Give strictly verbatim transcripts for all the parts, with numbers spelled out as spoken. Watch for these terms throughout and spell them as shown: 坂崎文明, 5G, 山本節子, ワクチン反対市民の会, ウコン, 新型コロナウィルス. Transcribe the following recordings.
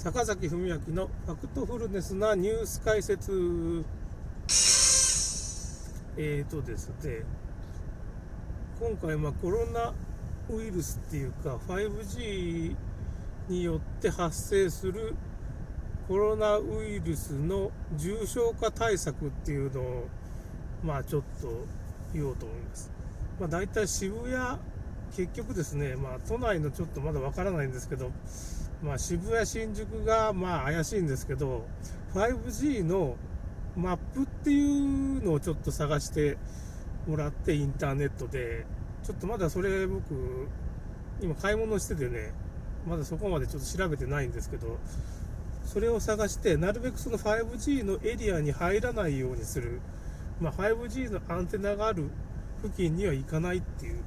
坂崎文明のファクトフルネスなニュース解説。えーとですね、今回まあコロナウイルスっていうか ファイブジー によって発生するコロナウイルスの重症化対策っていうのをまあちょっと言おうと思います。まあ、だいたい渋谷、結局ですね、まあ、都内のちょっとまだわからないんですけど、まあ、渋谷新宿がまあ怪しいんですけど ファイブジー のマップっていうのをちょっと探してもらってインターネットでちょっとまだそれ僕今買い物しててねまだそこまでちょっと調べてないんですけどそれを探してなるべくその ファイブジー のエリアに入らないようにする、まあ、ファイブジー のアンテナがある付近には行かないっていう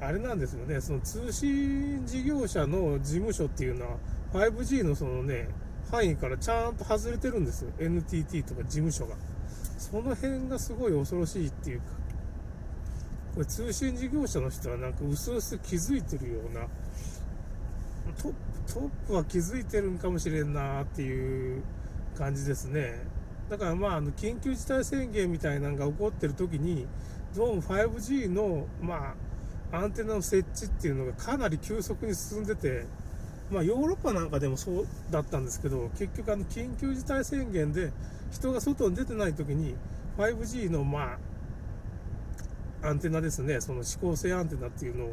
あれなんですよね。その通信事業者の事務所っていうのは ファイブジー のそのね範囲からちゃんと外れてるんですよ。 エヌティーティー とか事務所がその辺がすごい恐ろしいっていうかこれ通信事業者の人はなんか薄々気づいてるようなトップ、トップは気づいてるんかもしれんなっていう感じですね。だからまああの緊急事態宣言みたいなのが起こってる時にどうも ファイブジー のまあアンテナの設置っていうのがかなり急速に進んでてまあ、ヨーロッパなんかでもそうだったんですけど結局あの緊急事態宣言で人が外に出てない時に ファイブジー のまあアンテナですねその指向性アンテナっていうのを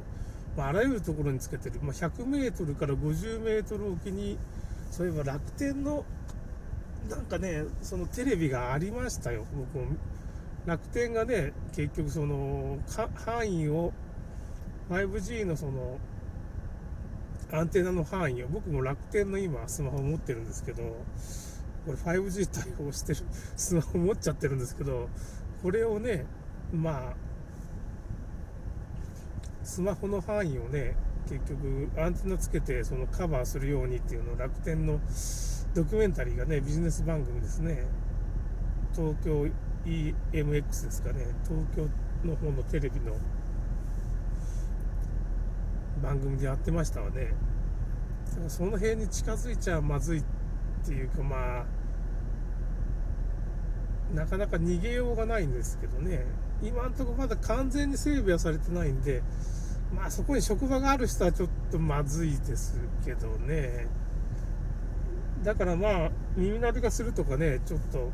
ま あ, あらゆるところにつけてる、まあ、ひゃくメートルからごじゅうメートルおきにそういえば楽天のなんかねそのテレビがありましたよ。僕も楽天がね結局その範囲を ファイブジー のそのアンテナの範囲を僕も楽天の今スマホ持ってるんですけどこれ ファイブジー 対応してるスマホ持っちゃってるんですけどこれをねまあスマホの範囲をね結局アンテナつけてそのカバーするようにっていうのを楽天のドキュメンタリーがねビジネス番組ですね東京 イーエムエックス ですかね東京の方のテレビの番組でやってましたわね。その辺に近づいちゃまずいっていうかまあなかなか逃げようがないんですけどね今のところまだ完全に整備はされてないんでまあそこに職場がある人はちょっとまずいですけどね。だからまあ耳鳴りがするとかねちょっと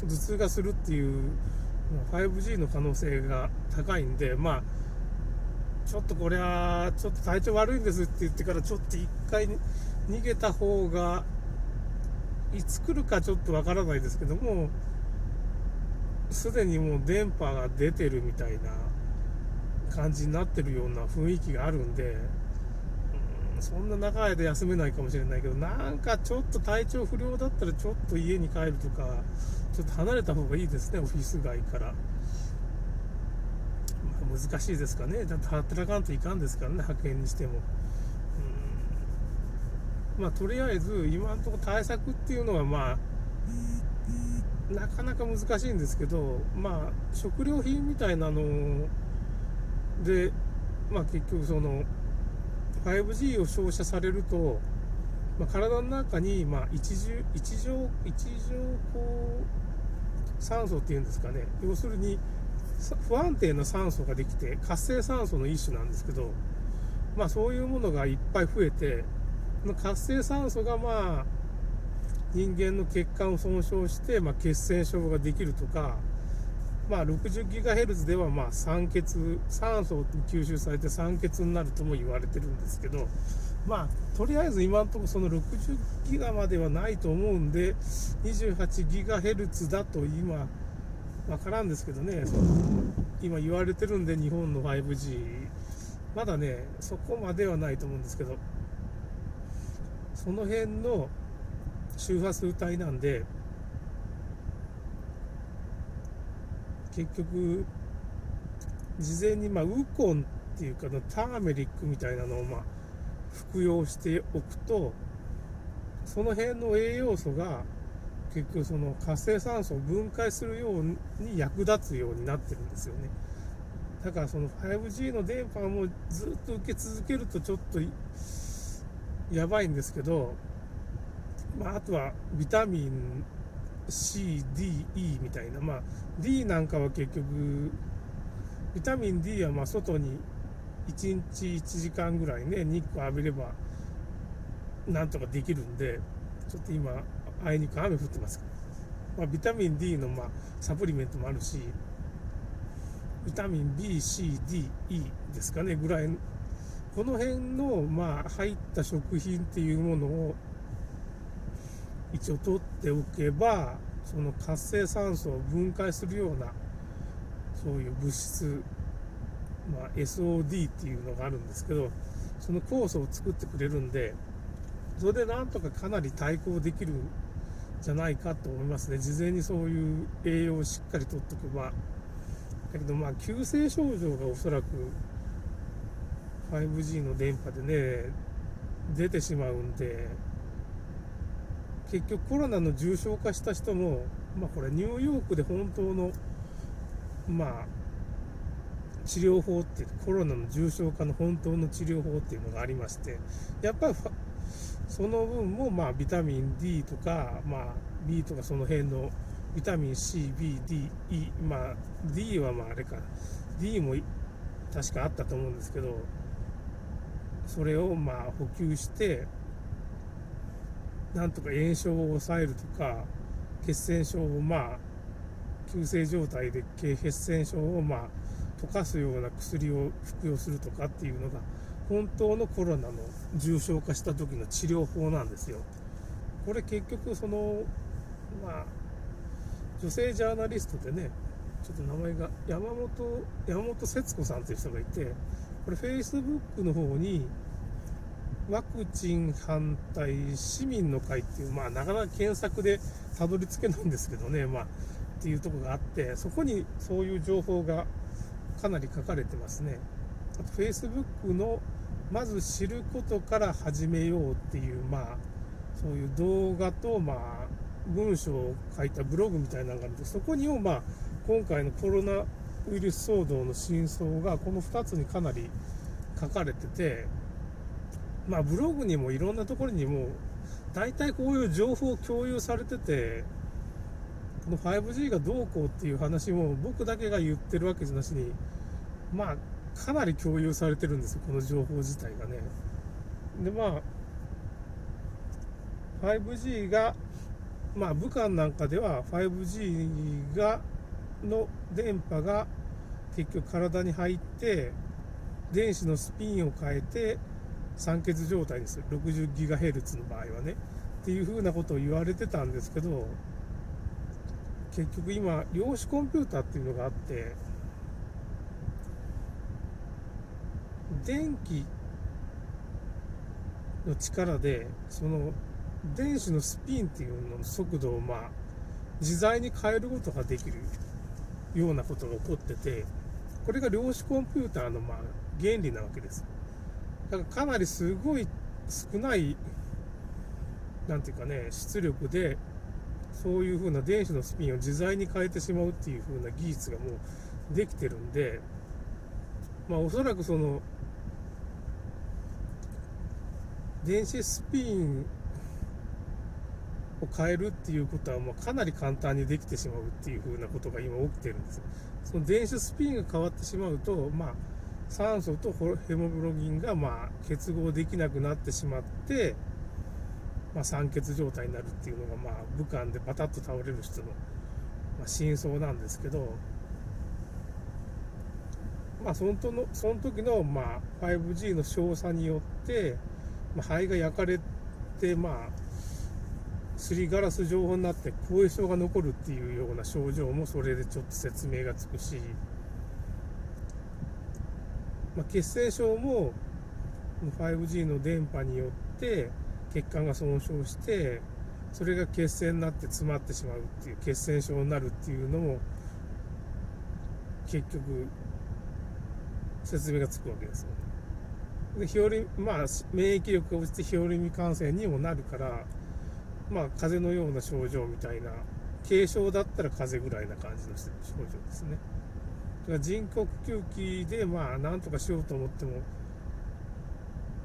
頭痛がするっていう ファイブジー の可能性が高いんでまあちょっとこれはちょっと体調悪いんですって言ってからちょっと一回逃げた方がいつ来るかちょっとわからないですけどもすでにもう電波が出てるみたいな感じになってるような雰囲気があるんでうんそんな長い間休めないかもしれないけどなんかちょっと体調不良だったらちょっと家に帰るとかちょっと離れた方がいいですねオフィス街から。難しいですかね。だって働かんといかんですからね派遣にしてもうんまあとりあえず今のところ対策っていうのはまあなかなか難しいんですけどまあ食料品みたいなのでまあ結局その ファイブジー を照射されると、まあ、体の中にまあ一時一乗一乗こう酸素っていうんですかね要するに不安定な酸素ができて活性酸素の一種なんですけど、まあ、そういうものがいっぱい増えて活性酸素がまあ人間の血管を損傷して、まあ、血栓症ができるとか、まあ、ろくじゅうギガヘルツ ではまあ酸欠酸素を吸収されて酸欠になるとも言われてるんですけど、まあ、とりあえず今のところそのろくじゅうギガまではないと思うんで にじゅうはちギガヘルツ だと今分からんですけどね今言われてるんで日本の ファイブジー まだねそこまではないと思うんですけどその辺の周波数帯なんで結局事前にまあウコンっていうかのターメリックみたいなのをまあ服用しておくとその辺の栄養素が結局その活性酸素を分解するように役立つようになってるんですよね。だからその ファイブジー の電波もずっと受け続けるとちょっとやばいんですけどまあ、あとはビタミン C、D、E みたいな、まあ、D なんかは結局ビタミン D はまあ外にいちにちいちじかんぐらいね日光浴びればなんとかできるんで、ちょっと今あいにく雨降ってますけど、まあ、ビタミン D のまあサプリメントもあるし、ビタミン B、C、D、E ですかねぐらい、この辺のまあ入った食品っていうものを一応取っておけば、その活性酸素を分解するようなそういう物質、まあ、エスオーディー っていうのがあるんですけど、その酵素を作ってくれるんで、それでなんとかかなり対抗できるんじゃないかと思いますね。事前にそういう栄養をしっかりとっておけば。だけどまあ急性症状がおそらく ファイブジー の電波でね出てしまうんで、結局コロナの重症化した人も、まあ、これニューヨークで本当のまあ治療法っていう、コロナの重症化の本当の治療法っていうのがありまして、やっぱりその分もまあビタミン D とか、まあ、B とかその辺のビタミン C、B、D、E、まあ D はまああれか、 D も確かあったと思うんですけど、それをまあ補給してなんとか炎症を抑えるとか、血栓症をまあ急性状態で血栓症をまあ溶かすような薬を服用するとかっていうのが本当のコロナの重症化した時の治療法なんですよ。これ結局そのまあ女性ジャーナリストでね、ちょっと名前が山本山本節子さんという人がいて、これフェイスブックの方にワクチン反対市民の会っていう、まあなかなか検索でたどり着けないんですけどね、まあっていうところがあって、そこにそういう情報がかなり書かれてますね。あと Facebook のまず知ることから始めようっていう、まあそういう動画とまあ文章を書いたブログみたいなのがあるんで、そこにもまあ今回のコロナウイルス騒動の真相がこのふたつにかなり書かれてて、まあブログにもいろんなところにも大体こういう情報を共有されてて、この ファイブジー がどうこうっていう話も僕だけが言ってるわけじゃなしに、まあかなり共有されてるんですよ、この情報自体がね。でまあ ファイブジー がまあ武漢なんかでは ファイブジー がの電波が結局体に入って電子のスピンを変えて酸欠状態にする、 ろくじゅうギガヘルツ の場合はねっていう風なことを言われてたんですけど、結局今量子コンピューターっていうのがあって、電気の力でその電子のスピンっていうのの速度をまあ自在に変えることができるようなことが起こってて、これが量子コンピューターのまあ原理なわけです。だからかなりすごい少ないなんていうかね出力でそういう風な電子のスピンを自在に変えてしまうっていう風な技術がもうできてるんで、まあおそらくその電子スピンを変えるっていうことはもうかなり簡単にできてしまうっていう風なことが今起きてるんですよ。その電子スピンが変わってしまうと、まあ酸素とヘモグロビンがまあ結合できなくなってしまって。まあ、酸欠状態になるっていうのが、まあ、武漢でバタッと倒れる人の、まあ、真相なんですけど、まあ、そのとのその時の、まあ、ファイブジー の照射によって、まあ、肺が焼かれて、まあ、すりガラス状になって後遺症が残るっていうような症状もそれでちょっと説明がつくし、まあ、血栓症も ファイブジー の電波によって血管が損傷して、それが血栓になって詰まってしまうっていう血栓症になるっていうのも結局説明がつくわけですよね。で日和、まあ、免疫力が落ちて日和見感染にもなるから、まあ、風邪のような症状みたいな、軽症だったら風邪ぐらいな感じの症状ですね。だから人工呼吸器でまあ何とかしようと思っても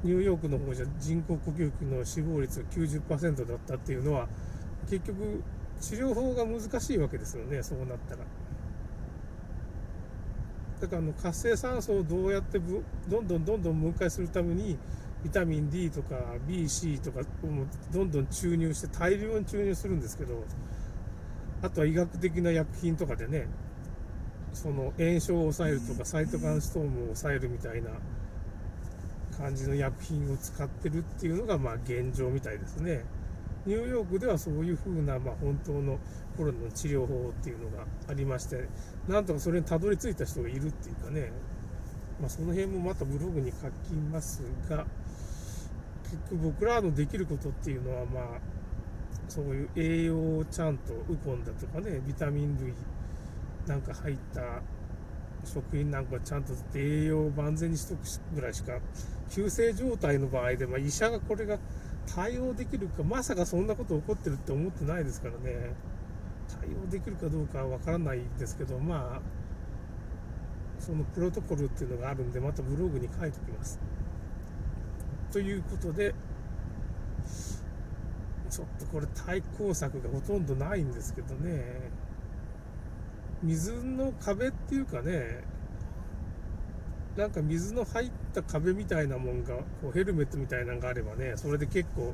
ニューヨークの方じゃ人工呼吸器の死亡率が きゅうじゅっパーセント だったっていうのは、結局治療法が難しいわけですよね、そうなったら。だからあの活性酸素をどうやってぶどんどんどんどん分解するために、ビタミン D とか ビーシー とかをどんどん注入して大量に注入するんですけど、あとは医学的な薬品とかでね、その炎症を抑えるとかサイトカインストームを抑えるみたいな感じの薬品を使ってるっていうのがまあ現状みたいですね。ニューヨークではそういうふうな、まあ、本当のコロナの治療法っていうのがありまして、なんとかそれにたどり着いた人がいるっていうかね、まあ、その辺もまたブログに書きますが、結局僕らのできることっていうのは、まあそういう栄養をちゃんとウコンだとかね、ビタミン類なんか入った食品なんかちゃんと栄養を万全にしとくぐらいしか、急性状態の場合で、まあ、医者がこれが対応できるか、まさかそんなこと起こってるって思ってないですからね、対応できるかどうかわからないんですけど、まあそのプロトコルっていうのがあるんで、またブログに書いておきます。ということで、ちょっとこれ対抗策がほとんどないんですけどね、水の壁っていうかね、なんか水の入った壁みたいなもんが、こうヘルメットみたいなのがあればね、それで結構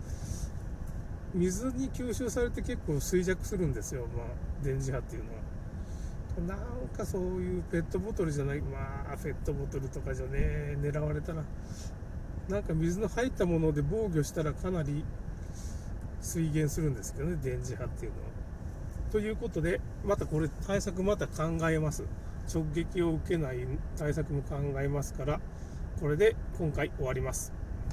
水に吸収されて結構衰弱するんですよ、まあ電磁波っていうのは。なんかそういうペットボトルじゃない、まあペットボトルとかじゃね、狙われたら、なんか水の入ったもので防御したらかなり水源するんですけどね、電磁波っていうのは。ということで、またこれ対策また考えます。直撃を受けない対策も考えますから、これで今回終わります。